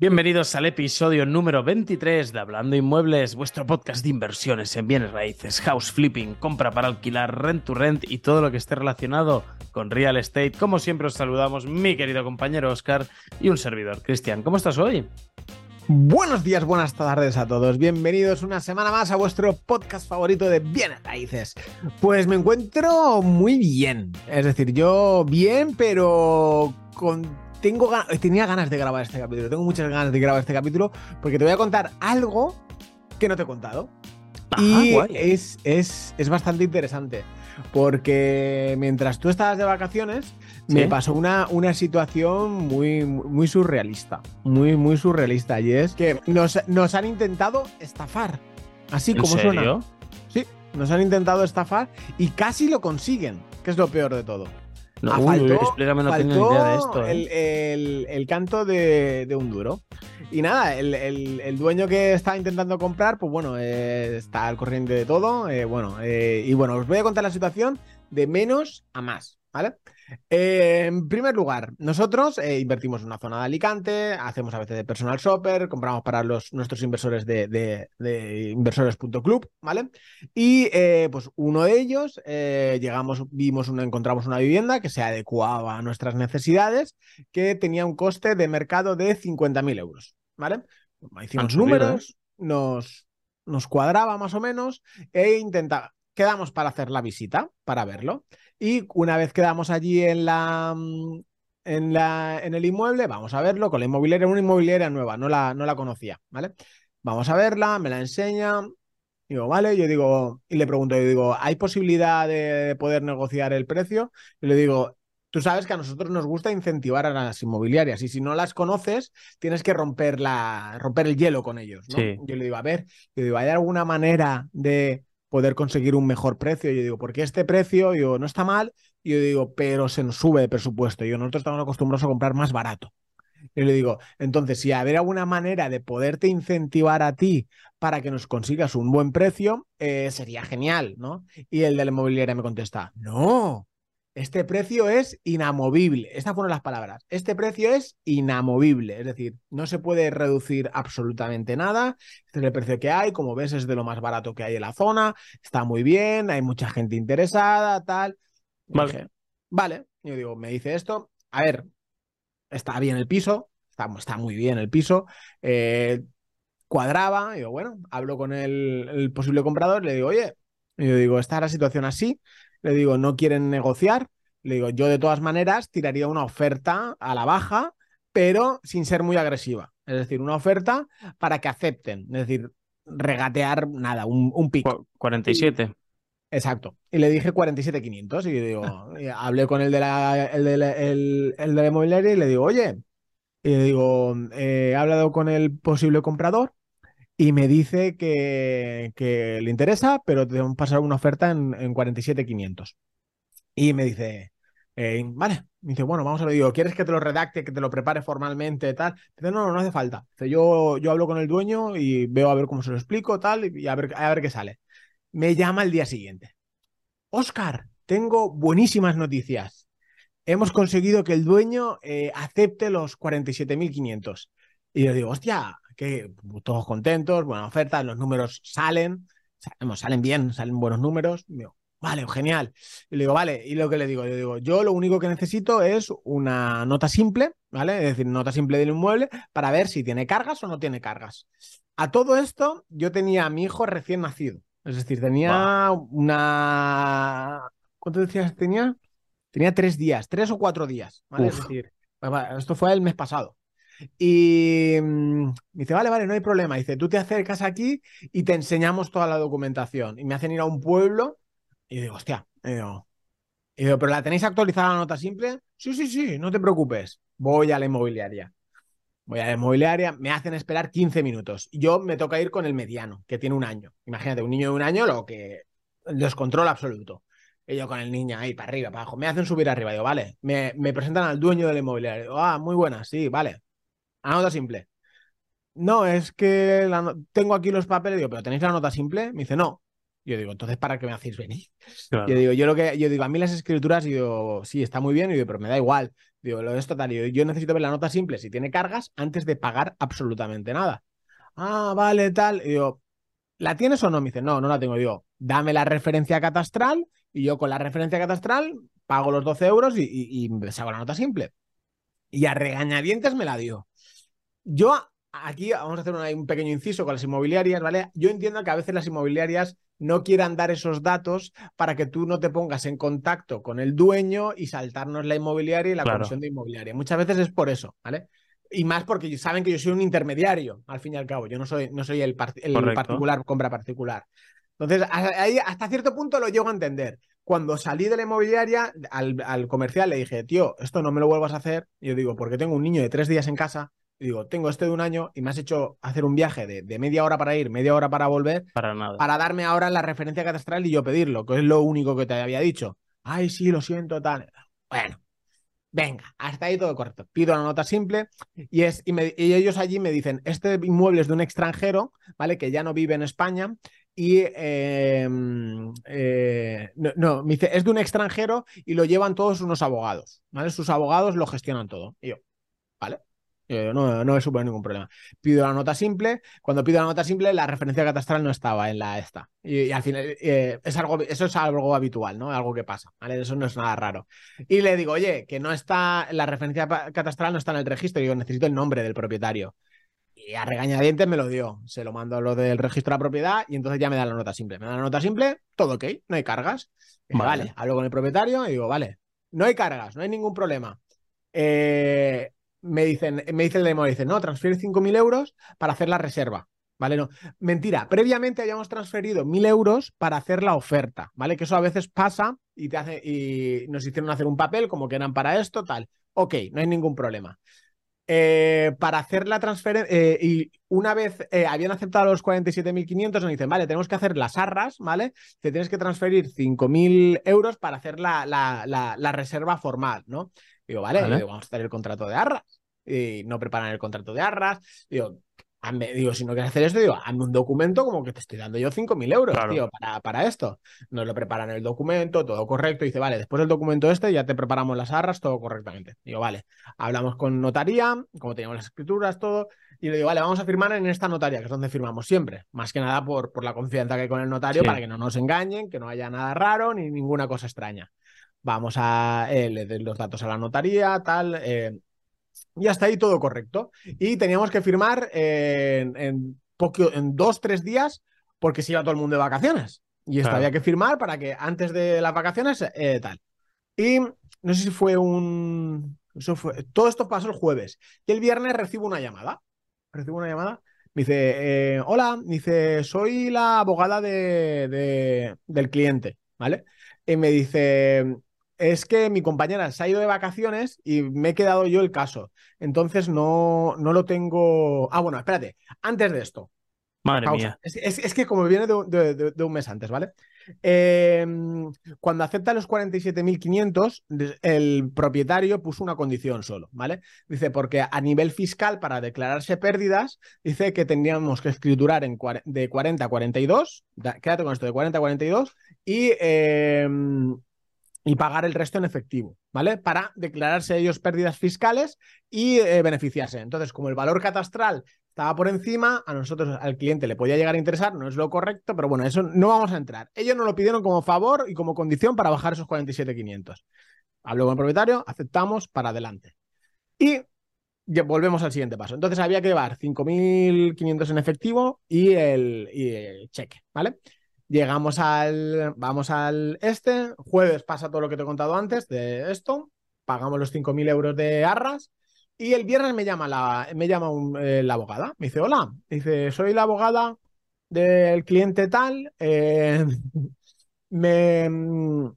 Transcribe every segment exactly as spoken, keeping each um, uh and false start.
Bienvenidos al episodio número veintitrés de Hablando Inmuebles, vuestro podcast de inversiones en bienes raíces, house flipping, compra para alquilar, rent to rent y todo lo que esté relacionado con real estate. Como siempre os saludamos mi querido compañero Oscar y un servidor, Cristian. ¿Cómo estás hoy? Buenos días, buenas tardes a todos. Bienvenidos una semana más a vuestro podcast favorito de bienes raíces. Pues me encuentro muy bien. Es decir, yo bien, pero con... Tengo gan- tenía ganas de grabar este capítulo, tengo muchas ganas de grabar este capítulo porque te voy a contar algo que no te he contado. Ajá, y es, es, es bastante interesante porque mientras tú estabas de vacaciones, ¿sí? Me pasó una, una situación muy, muy surrealista, muy, muy surrealista, y es que nos, nos han intentado estafar, así como ¿en serio? Suena. Sí, nos han intentado estafar y casi lo consiguen, que es lo peor de todo. No, ah, faltó, uy, explícame, no tengo ni idea de esto, ¿eh? el, el, el canto de, de un duro. Y nada, el, el, el dueño que está intentando comprar, pues bueno, eh, está al corriente de todo. Eh, bueno, eh, y bueno, os voy a contar la situación de menos a más, ¿vale? Eh, en primer lugar, nosotros eh, invertimos en una zona de Alicante, hacemos a veces de personal shopper, compramos para los, nuestros inversores de, de, de inversores punto club, ¿vale? Y eh, pues uno de ellos, eh, llegamos, vimos una, encontramos una vivienda que se adecuaba a nuestras necesidades, que tenía un coste de mercado de cincuenta mil euros, ¿vale? Hicimos números, nos, nos cuadraba más o menos e intentaba... Quedamos para hacer la visita, para verlo. Y una vez quedamos allí en la, en la, en el inmueble, vamos a verlo con la inmobiliaria, una inmobiliaria nueva, no la, no la conocía, ¿vale? Vamos a verla, me la enseña, digo, vale, yo digo, y le pregunto, yo digo, ¿hay posibilidad de poder negociar el precio? Y le digo, tú sabes que a nosotros nos gusta incentivar a las inmobiliarias y si no las conoces, tienes que romper, la, romper el hielo con ellos, ¿no? Sí. Yo le digo, a ver, yo digo, ¿hay alguna manera de... poder conseguir un mejor precio? Yo digo, porque este precio, yo, no está mal, yo digo, pero se nos sube de presupuesto. Yo, nosotros estamos acostumbrados a comprar más barato. Y le digo, entonces, si haber alguna manera de poderte incentivar a ti para que nos consigas un buen precio, eh, sería genial, ¿no? Y el de la inmobiliaria me contesta, no, este precio es inamovible. Estas fueron las palabras. Este precio es inamovible. Es decir, no se puede reducir absolutamente nada. Este es el precio que hay. Como ves, es de lo más barato que hay en la zona. Está muy bien. Hay mucha gente interesada, tal. Vale. Dije, vale. Yo digo, me dice esto. A ver, está bien el piso. Está, está muy bien el piso. Eh, cuadraba. Yo, bueno, hablo con el, el posible comprador. Le digo, oye, yo digo, está la situación así. Le digo, no quieren negociar. Le digo, yo de todas maneras tiraría una oferta a la baja, pero sin ser muy agresiva. Es decir, una oferta para que acepten. Es decir, regatear nada, un, un pico. cuarenta y siete. Exacto. Y le dije cuarenta y siete mil quinientos. Y digo, y hablé con el de la, el de la, el, el de la inmobiliaria y le digo, oye, y le digo, eh, he hablado con el posible comprador. Y me dice que, que le interesa, pero te van a pasar una oferta en, en cuarenta y siete mil quinientos. Y me dice, eh, vale, me dice, bueno, vamos a ver, digo, ¿quieres que te lo redacte, que te lo prepare formalmente, tal? Dice, no, no, no hace falta. Dice, yo, yo hablo con el dueño y veo a ver cómo se lo explico, tal, y a ver, a ver qué sale. Me llama el día siguiente. Óscar, tengo buenísimas noticias. Hemos conseguido que el dueño eh, acepte los cuarenta y siete mil quinientos. Y yo digo, hostia... que todos contentos, buena oferta, los números salen, sabemos, salen bien, salen buenos números. Y digo, vale, genial. Y le digo, vale, y lo que le digo, yo digo, yo lo único que necesito es una nota simple, ¿vale? Es decir, nota simple del inmueble para ver si tiene cargas o no tiene cargas. A todo esto, yo tenía a mi hijo recién nacido. Es decir, tenía wow. una... ¿Cuántos decías tenía? Tenía tres días, tres o cuatro días, ¿vale? Uf. Es decir, esto fue el mes pasado. Y me dice, vale, vale, no hay problema. Dice, tú te acercas aquí y te enseñamos toda la documentación. Y me hacen ir a un pueblo y yo digo, hostia, y digo, y digo, ¿pero la tenéis actualizada la nota simple? Sí, sí, sí, no te preocupes. Voy a la inmobiliaria. Voy a la inmobiliaria, me hacen esperar quince minutos. Yo me toca ir con el mediano, que tiene un año. Imagínate, un niño de un año, lo que descontrol absoluto. Y yo con el niño ahí, para arriba, para abajo. Me hacen subir arriba. Digo, vale, me, me presentan al dueño de la inmobiliaria. Digo, ah, muy buena, sí, vale. A nota simple. No, es que la no... tengo aquí los papeles. Digo, ¿pero tenéis la nota simple? Me dice, no. Yo digo, entonces, ¿para qué me hacéis venir? Claro. Yo digo, yo lo que yo digo, a mí las escrituras, yo sí, está muy bien, yo digo, pero me da igual. Digo, lo es total, yo, yo necesito ver la nota simple, si tiene cargas, antes de pagar absolutamente nada. Ah, vale, tal. Y digo, ¿la tienes o no? Me dice, no, no la tengo. Digo, dame la referencia catastral y yo con la referencia catastral pago los doce euros y, y, y saco la nota simple. Y a regañadientes me la dio. Yo aquí vamos a hacer un, un pequeño inciso con las inmobiliarias, ¿vale? Yo entiendo que a veces las inmobiliarias no quieran dar esos datos para que tú no te pongas en contacto con el dueño y saltarnos la inmobiliaria y la claro. comisión de inmobiliaria. Muchas veces es por eso, ¿vale? Y más porque saben que yo soy un intermediario, al fin y al cabo. Yo no soy, no soy el, par el particular, compra particular. Entonces, ahí hasta cierto punto lo llego a entender. Cuando salí de la inmobiliaria, al, al comercial le dije, tío, esto no me lo vuelvas a hacer. Y yo digo, porque tengo un niño de tres días en casa. Y digo, tengo este de un año y me has hecho hacer un viaje de, de media hora para ir, media hora para volver. Para nada. Para darme ahora la referencia catastral y yo pedirlo, que es lo único que te había dicho. Ay, sí, lo siento, tal. Bueno. Venga, hasta ahí todo correcto. Pido la nota simple y, es, y, me, y ellos allí me dicen, este inmueble es de un extranjero, ¿vale? Que ya no vive en España y eh, eh, no, no, me dice, es de un extranjero y lo llevan todos unos abogados, ¿vale? Sus abogados lo gestionan todo. Y yo, ¿vale? Yo, no, no me supone ningún problema. Pido la nota simple. Cuando pido la nota simple, la referencia catastral no estaba en la esta. Y, y al final, eh, es algo, eso es algo habitual, ¿no? Algo que pasa, ¿vale? Eso no es nada raro. Y le digo, oye, que no está, la referencia catastral no está en el registro. Y digo, necesito el nombre del propietario. Y a regañadientes me lo dio. Se lo mando a lo del registro de la propiedad y entonces ya me da la nota simple. Me da la nota simple, todo ok, no hay cargas. Vale, vale, hablo con el propietario y digo, vale, no hay cargas, no hay ningún problema. Eh... Me dicen, me dice el demonio, dice, no, transfiere cinco mil euros para hacer la reserva, ¿vale? No, mentira, previamente habíamos transferido mil euros para hacer la oferta, ¿vale? Que eso a veces pasa y, te hace, y nos hicieron hacer un papel como que eran para esto, tal. Ok, no hay ningún problema. Eh, para hacer la transferencia, eh, y una vez eh, habían aceptado los cuarenta y siete mil quinientos, nos dicen, vale, tenemos que hacer las arras, ¿vale? Te tienes que transferir cinco mil euros para hacer la, la, la, la reserva formal, ¿no? Digo, vale, vale. Digo, vamos a hacer el contrato de arras. Y no preparan el contrato de arras. Digo, hazme, digo si no quieres hacer esto, digo, hazme un documento como que te estoy dando yo cinco mil euros, claro. tío, para, para esto. Nos lo preparan el documento, todo correcto. Y dice, vale, después del documento este ya te preparamos las arras, todo correctamente. Digo, vale, hablamos con notaría, como teníamos las escrituras, todo. Y le digo, vale, vamos a firmar en esta notaría, que es donde firmamos siempre. Más que nada por, por la confianza que hay con el notario, sí. para que no nos engañen, que no haya nada raro ni ninguna cosa extraña. Vamos a eh, le doy los datos a la notaría, tal, eh, y hasta ahí todo correcto. Y teníamos que firmar eh, en, en, poco, en dos, tres días, porque se iba todo el mundo de vacaciones. Y esto claro. había que firmar para que antes de las vacaciones, eh, tal. Y no sé si fue un... Eso fue, todo esto pasó el jueves. Y el viernes recibo una llamada. Recibo una llamada. Me dice, eh, hola, me dice, soy la abogada de, de, del cliente, ¿vale? Y me dice... Es que mi compañera se ha ido de vacaciones y me he quedado yo el caso. Entonces no, no lo tengo... Ah, bueno, espérate. Antes de esto. Madre pausa. Mía. Es, es, es que como viene de, de, de, de un mes antes, ¿vale? Eh, cuando acepta los cuarenta y siete mil quinientos, el propietario puso una condición solo, ¿vale? Dice, porque a nivel fiscal, para declararse pérdidas, dice que teníamos que escriturar en de cuarenta a cuarenta y dos. Quédate con esto, de cuarenta a cuarenta y dos. Y... Eh, y pagar el resto en efectivo, ¿vale? Para declararse ellos pérdidas fiscales y eh, beneficiarse. Entonces, como el valor catastral estaba por encima, a nosotros, al cliente, le podía llegar a interesar, no es lo correcto, pero bueno, eso no vamos a entrar. Ellos nos lo pidieron como favor y como condición para bajar esos cuarenta y siete mil quinientos. Habló con el propietario, aceptamos, para adelante. Y volvemos al siguiente paso. Entonces, había que llevar cinco mil quinientos en efectivo y el, y el cheque, ¿vale? Llegamos al, vamos al este, jueves pasa todo lo que te he contado antes de esto, pagamos los cinco mil euros de arras y el viernes me llama la, me llama un, eh, la abogada, me dice, hola, me dice, soy la abogada del cliente tal, eh, me...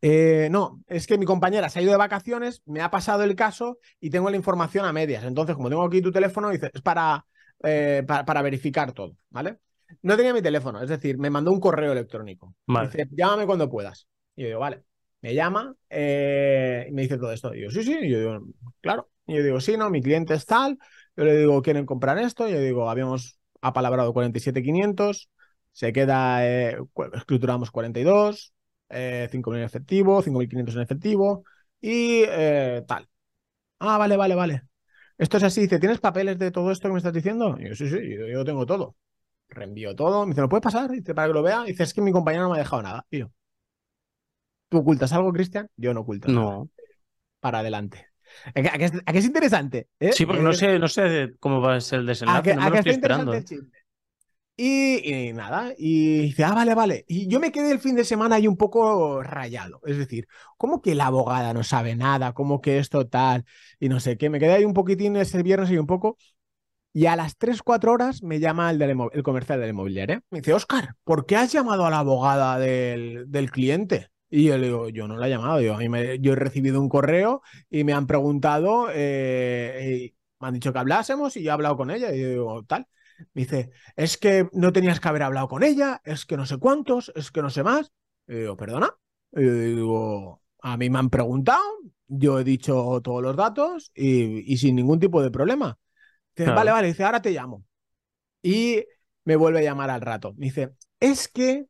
Eh, no, es que mi compañera se ha ido de vacaciones, me ha pasado el caso y tengo la información a medias, entonces como tengo aquí tu teléfono, dice, es para, eh, para, para verificar todo, ¿vale? No tenía mi teléfono, es decir, me mandó un correo electrónico. Vale. Dice, llámame cuando puedas. Y yo digo, vale. Me llama eh, y me dice todo esto. Y yo, sí, sí. Y yo digo, claro. Y yo digo, sí, no, mi cliente es tal. Yo le digo, ¿quieren comprar esto? Y yo digo, habíamos apalabrado cuarenta y siete mil quinientos. se queda, eh, escrituramos cuarenta y dos, eh, cinco mil en efectivo, cinco mil quinientos en efectivo y eh, tal. Ah, vale, vale, vale. Esto es así, dice, ¿tienes papeles de todo esto que me estás diciendo? Y yo, sí, sí, yo, yo tengo todo. Reenvío todo, me dice, ¿lo puedes pasar? Dice, para que lo vea. Dice, es que mi compañero no me ha dejado nada. Y yo, ¿tú ocultas algo, Cristian? Yo no oculto no. nada. Para adelante. ¿A que, a que, es, a que es interesante? ¿Eh? Sí, porque no sé, no sé cómo va a ser el desenlace. A que, no me a lo que estoy esperando. Y, y nada, y dice, ah, vale, vale. Y yo me quedé el fin de semana ahí un poco rayado. Es decir, ¿cómo que la abogada no sabe nada? ¿Cómo que esto tal? Y no sé qué. Me quedé ahí un poquitín ese viernes y un poco. Y a las tres cuatro horas me llama el, del el comercial del inmobiliario. ¿eh? Me dice, Óscar, ¿por qué has llamado a la abogada del, del cliente? Y yo le digo, yo no la he llamado, yo, a mí me, yo he recibido un correo y me han preguntado, eh, y me han dicho que hablásemos y yo he hablado con ella y yo digo, tal. Me dice, es que no tenías que haber hablado con ella, es que no sé cuántos, es que no sé más. Y yo digo, perdona. Y yo digo, a mí me han preguntado, yo he dicho todos los datos y, y sin ningún tipo de problema. Dice, claro. Vale, vale, dice, ahora te llamo. Y me vuelve a llamar al rato. Me dice, es que...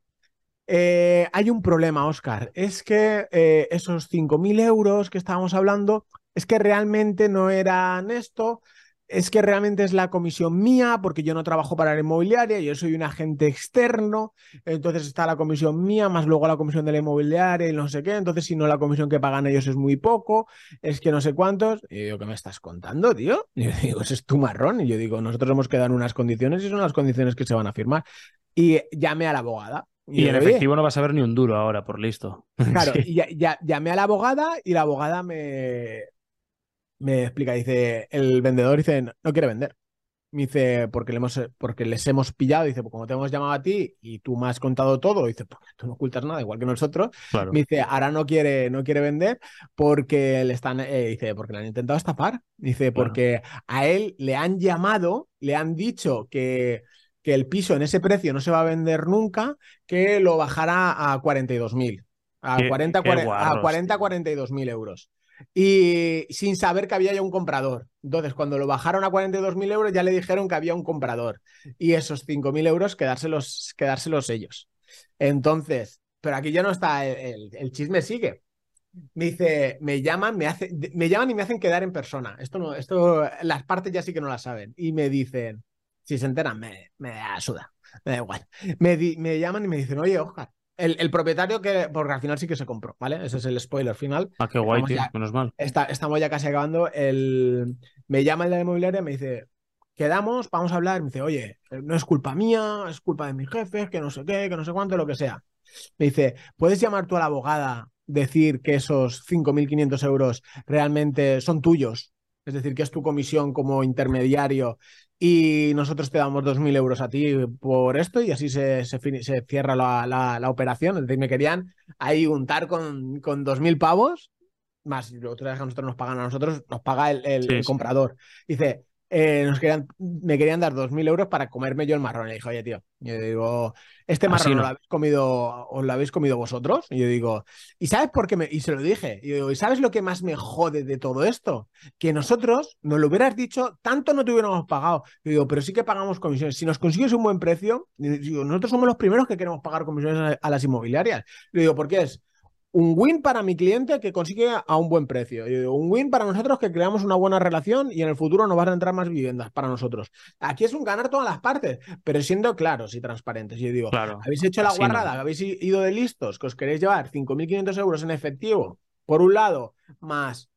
Eh, hay un problema, Óscar. Es que eh, esos cinco mil euros que estábamos hablando, es que realmente no eran esto, es que realmente es la comisión mía, porque yo no trabajo para la inmobiliaria, yo soy un agente externo, entonces está la comisión mía, más luego la comisión de la inmobiliaria y no sé qué, entonces si no la comisión que pagan ellos es muy poco, es que no sé cuántos. Y yo, ¿qué me estás contando, tío? Y yo digo, ese es tu marrón. Y yo digo, nosotros hemos quedado en unas condiciones y son las condiciones que se van a firmar. Y llamé a la abogada. Y, y en efectivo no vas a ver ni un duro ahora, por listo. Claro, sí. Y ya, ya, llamé a la abogada y la abogada me, me explica, dice, el vendedor dice, no, no quiere vender. Me dice, porque, le hemos, porque les hemos pillado, dice, pues como te hemos llamado a ti y tú me has contado todo, dice, porque tú no ocultas nada, igual que nosotros. Claro. Me dice, ahora no quiere, no quiere vender porque le están, eh, dice, porque le han intentado estafar. Dice, bueno. Porque a él le han llamado, le han dicho que... que el piso en ese precio no se va a vender nunca, que lo bajará a cuarenta y dos mil. A cuarenta a cuarenta, cuarenta, cuarenta, cuarenta y dos mil euros. Y sin saber que había ya un comprador. Entonces, cuando lo bajaron a cuarenta y dos mil euros, ya le dijeron que había un comprador. Y esos cinco mil euros, quedárselos, quedárselos ellos. Entonces, pero aquí ya no está, el, el, el chisme sigue. Me dice, me llaman, me, hace, me llaman y me hacen quedar en persona. Esto no, esto, las partes ya sí que no las saben. Y me dicen... Si se enteran, me, me suda, me da igual. Me, di, me llaman y me dicen, oye, Óscar, el, el propietario que... Porque al final sí que se compró, ¿vale? Ese es el spoiler final. Ah, qué guay, tío, ya, menos mal. Está, estamos ya casi acabando. El... Me llama el de la inmobiliaria y me dice, quedamos, vamos a hablar. Me dice, oye, no es culpa mía, es culpa de mis jefes, que no sé qué, que no sé cuánto, lo que sea. Me dice, ¿puedes llamar tú a la abogada, decir que esos cinco mil quinientos euros realmente son tuyos? Es decir, que es tu comisión como intermediario... Y nosotros te damos dos mil euros a ti por esto y así se, se, se cierra la, la, la operación. Es decir, me querían ahí untar con, con dos mil pavos, más si luego te dejan, nosotros nos pagan a nosotros, nos paga el, el, sí, el comprador. Sí. Dice, eh, nos querían, me querían dar dos mil euros para comerme yo el marrón. Le dije, oye, tío, yo digo, este marrón no. lo habéis comido, os lo habéis comido vosotros. Y yo digo, ¿y sabes por qué? Me, y se lo dije. Y yo digo, ¿y sabes lo que más me jode de todo esto? Que nosotros, nos lo hubieras dicho, tanto no te hubiéramos pagado. Yo digo, pero sí que pagamos comisiones. Si nos consigues un buen precio, digo, nosotros somos los primeros que queremos pagar comisiones a, a las inmobiliarias. Le digo, ¿por qué es? Un win para mi cliente que consigue a un buen precio. Yo digo, un win para nosotros que creamos una buena relación y en el futuro nos van a entrar más viviendas para nosotros. Aquí es un ganar todas las partes, pero siendo claros y transparentes. Yo digo, claro, habéis hecho la guarrada, no. habéis ido de listos, que os queréis llevar cinco mil quinientos euros en efectivo, por un lado, más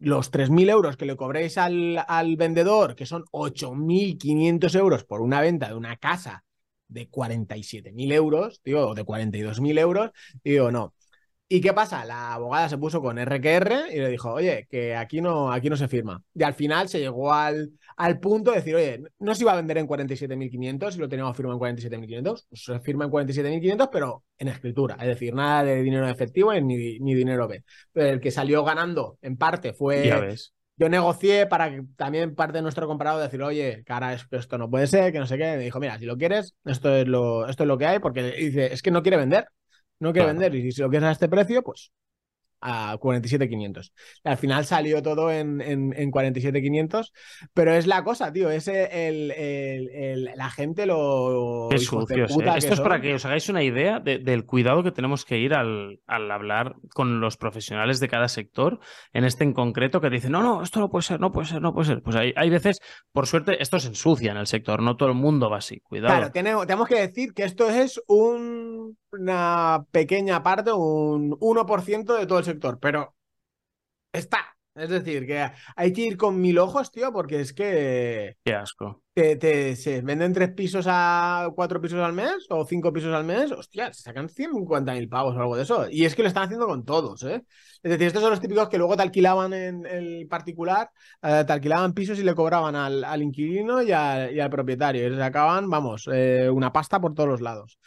los tres mil euros que le cobréis al, al vendedor, que son ocho mil quinientos euros por una venta de una casa de cuarenta y siete mil euros, tío, o de cuarenta y dos mil euros, digo, no. ¿Y qué pasa? La abogada se puso con erre que erre y le dijo, oye, que aquí no, aquí no se firma. Y al final se llegó al, al punto de decir, oye, no se iba a vender en cuarenta y siete mil quinientos, si lo teníamos firmado en cuarenta y siete mil quinientos, se firma en cuarenta y siete mil quinientos, pero en escritura. Es decir, nada de dinero efectivo ni, ni dinero B. Pero el que salió ganando, en parte, fue... Ya ves. Yo negocié para que también parte de nuestro comprador decir, oye, cara, esto no puede ser, que no sé qué. Me dijo, mira, si lo quieres, esto es lo, esto es lo que hay, porque dice, es que no quiere vender. No quiere claro. vender y si lo quieres a este precio, pues a cuarenta y siete mil quinientos. Al final salió todo en, en, en cuarenta y siete mil quinientos, pero es la cosa, tío, es el, el, el, la gente lo... Qué sucios, eh. Esto es para que os hagáis una idea de, del cuidado que tenemos que ir al, al hablar con los profesionales de cada sector, en este en concreto, que te dicen, no, no, esto no puede ser, no puede ser, no puede ser. Pues hay, hay veces, por suerte, esto se ensucia en el sector, no todo el mundo va así, cuidado. Claro, tenemos, tenemos que decir que esto es un, una pequeña parte, un uno por ciento de todo el sector, pero está. Es decir, que hay que ir con mil ojos, tío, porque es que... Qué asco. Te, te, ¿Se venden tres pisos a cuatro pisos al mes o cinco pisos al mes? Hostia, se sacan ciento cincuenta mil pavos o algo de eso. Y es que lo están haciendo con todos, ¿eh? Es decir, estos son los típicos que luego te alquilaban en el particular, eh, te alquilaban pisos y le cobraban al, al inquilino y, a, y al propietario. Y se sacaban, vamos, eh, una pasta por todos los lados.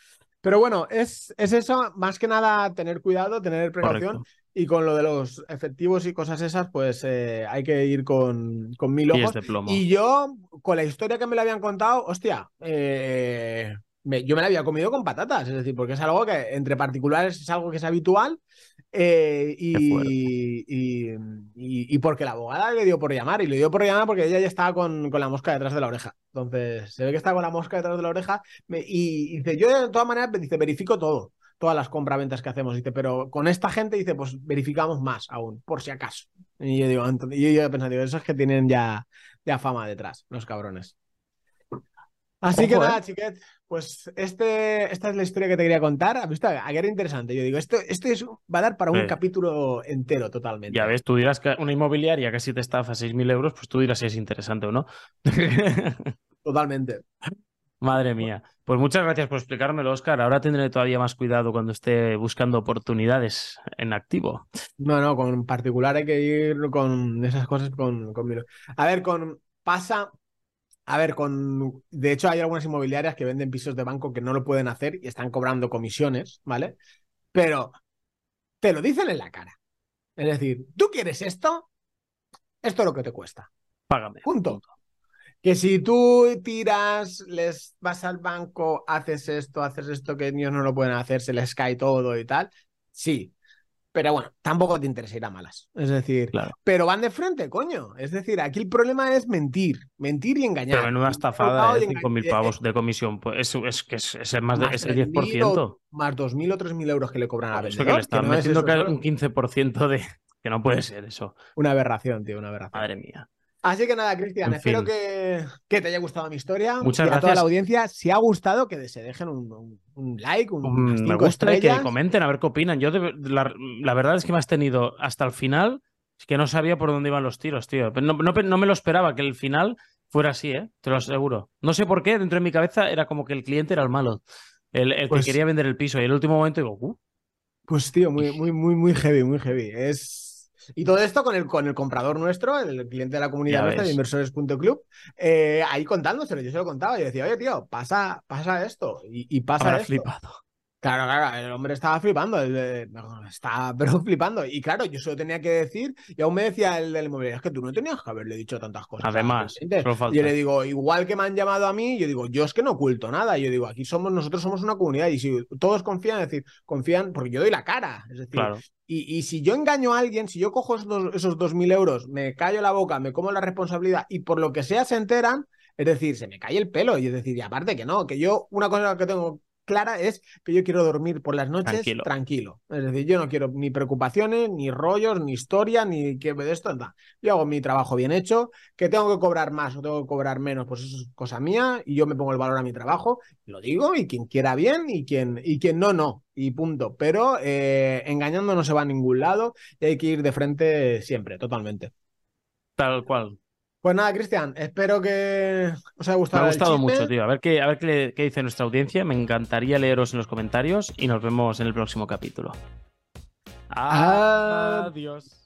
Pero bueno, es, es eso, más que nada tener cuidado, tener precaución. Correcto. Y con lo de los efectivos y cosas esas, pues eh, hay que ir con, con mil ojos. Y yo, con la historia que me la habían contado, hostia, eh, me, yo me la había comido con patatas. Es decir, porque es algo que entre particulares es algo que es habitual. Eh, y, y, y, y porque la abogada le dio por llamar. Y le dio por llamar porque ella ya estaba con, con la mosca detrás de la oreja. Entonces, se ve que está con la mosca detrás de la oreja. Me, y, y dice, yo de todas maneras, dice, verifico todo. Todas las compraventas que hacemos, dice, pero con esta gente, dice, pues verificamos más aún, por si acaso. Y yo digo, entonces, yo, yo he pensado, digo, esos que tienen ya, ya fama detrás, los cabrones. Así que nada, chiquet, pues este, esta es la historia que te quería contar. ¿Has visto? Aquí era interesante. Yo digo, esto, esto es, va a dar para un sí. capítulo entero totalmente. Ya ves, tú dirás que una inmobiliaria que si te estafa seis mil euros, pues tú dirás si es interesante o no. Totalmente. Madre mía. Pues muchas gracias por explicármelo, Óscar. Ahora tendré todavía más cuidado cuando esté buscando oportunidades en activo. No, no, con particular hay que ir con esas cosas con... con... A ver, con... Pasa... A ver, con... De hecho, hay algunas inmobiliarias que venden pisos de banco que no lo pueden hacer y están cobrando comisiones, ¿vale? Pero te lo dicen en la cara. Es decir, ¿tú quieres esto? Esto es lo que te cuesta. Págame. Punto. Que si tú tiras, les vas al banco, haces esto, haces esto, que ellos no lo pueden hacer, se les cae todo y tal, sí. Pero bueno, tampoco te interesa ir a malas. Es decir, claro. Pero van de frente, coño. Es decir, aquí el problema es mentir. Mentir y engañar. Pero en una estafada de cinco mil pavos de comisión, pues es que es, es, es más, más de, es el diez por ciento. O, más dos mil o tres mil euros que le cobran a vendedor. Eso que le están que no metiendo es eso, que un quince por ciento de... Que no puede ser eso. Una aberración, tío, una aberración. Madre mía. Así que nada, Cristian, en espero que, que te haya gustado mi historia. Muchas gracias a toda la audiencia. Si ha gustado, que se dejen un, un, un like, un, un cinco me gusta y que comenten, a ver qué opinan. Yo de, la, la verdad es que me has tenido hasta el final, es que no sabía por dónde iban los tiros, tío. No, no, no me lo esperaba que el final fuera así, ¿eh? Te lo aseguro. No sé por qué, dentro de mi cabeza era como que el cliente era el malo, el, el pues, que quería vender el piso. Y en el último momento digo, uh. Pues tío, muy, muy, muy, muy heavy, muy heavy. Es... Y todo esto con el, con el comprador nuestro, el cliente de la comunidad nuestra de inversores punto club, eh, ahí contándoselo, yo se lo contaba, yo decía, oye tío, pasa, pasa esto, y, y pasa Habrá esto. Flipado. Claro, claro, el hombre estaba flipando, el, no, estaba pero flipando, y claro, yo se lo tenía que decir, y aún me decía el del inmobiliario, es que tú no tenías que haberle dicho tantas cosas. Además, yo le digo, igual que me han llamado a mí, yo digo, yo es que no oculto nada, yo digo, aquí somos, nosotros somos una comunidad, y si todos confían, es decir, confían, porque yo doy la cara, es decir... Claro. Y, y si yo engaño a alguien, si yo cojo esos, esos dos mil euros, me callo la boca, me como la responsabilidad y por lo que sea se enteran, es decir, se me cae el pelo. Y es decir, y aparte que no, que yo una cosa que tengo clara es que yo quiero dormir por las noches tranquilo. tranquilo. Es decir, yo no quiero ni preocupaciones, ni rollos, ni historia, ni que de esto. No. Yo hago mi trabajo bien hecho, que tengo que cobrar más o tengo que cobrar menos, pues eso es cosa mía y yo me pongo el valor a mi trabajo, lo digo y quien quiera bien y quien, y quien no, no. Y punto. Pero eh, engañando no se va a ningún lado y hay que ir de frente siempre, totalmente. Tal cual. Pues nada, Cristian, espero que os haya gustado. Me ha gustado el mucho, tío. A ver, qué, a ver qué, qué dice nuestra audiencia. Me encantaría leeros en los comentarios y nos vemos en el próximo capítulo. Adiós.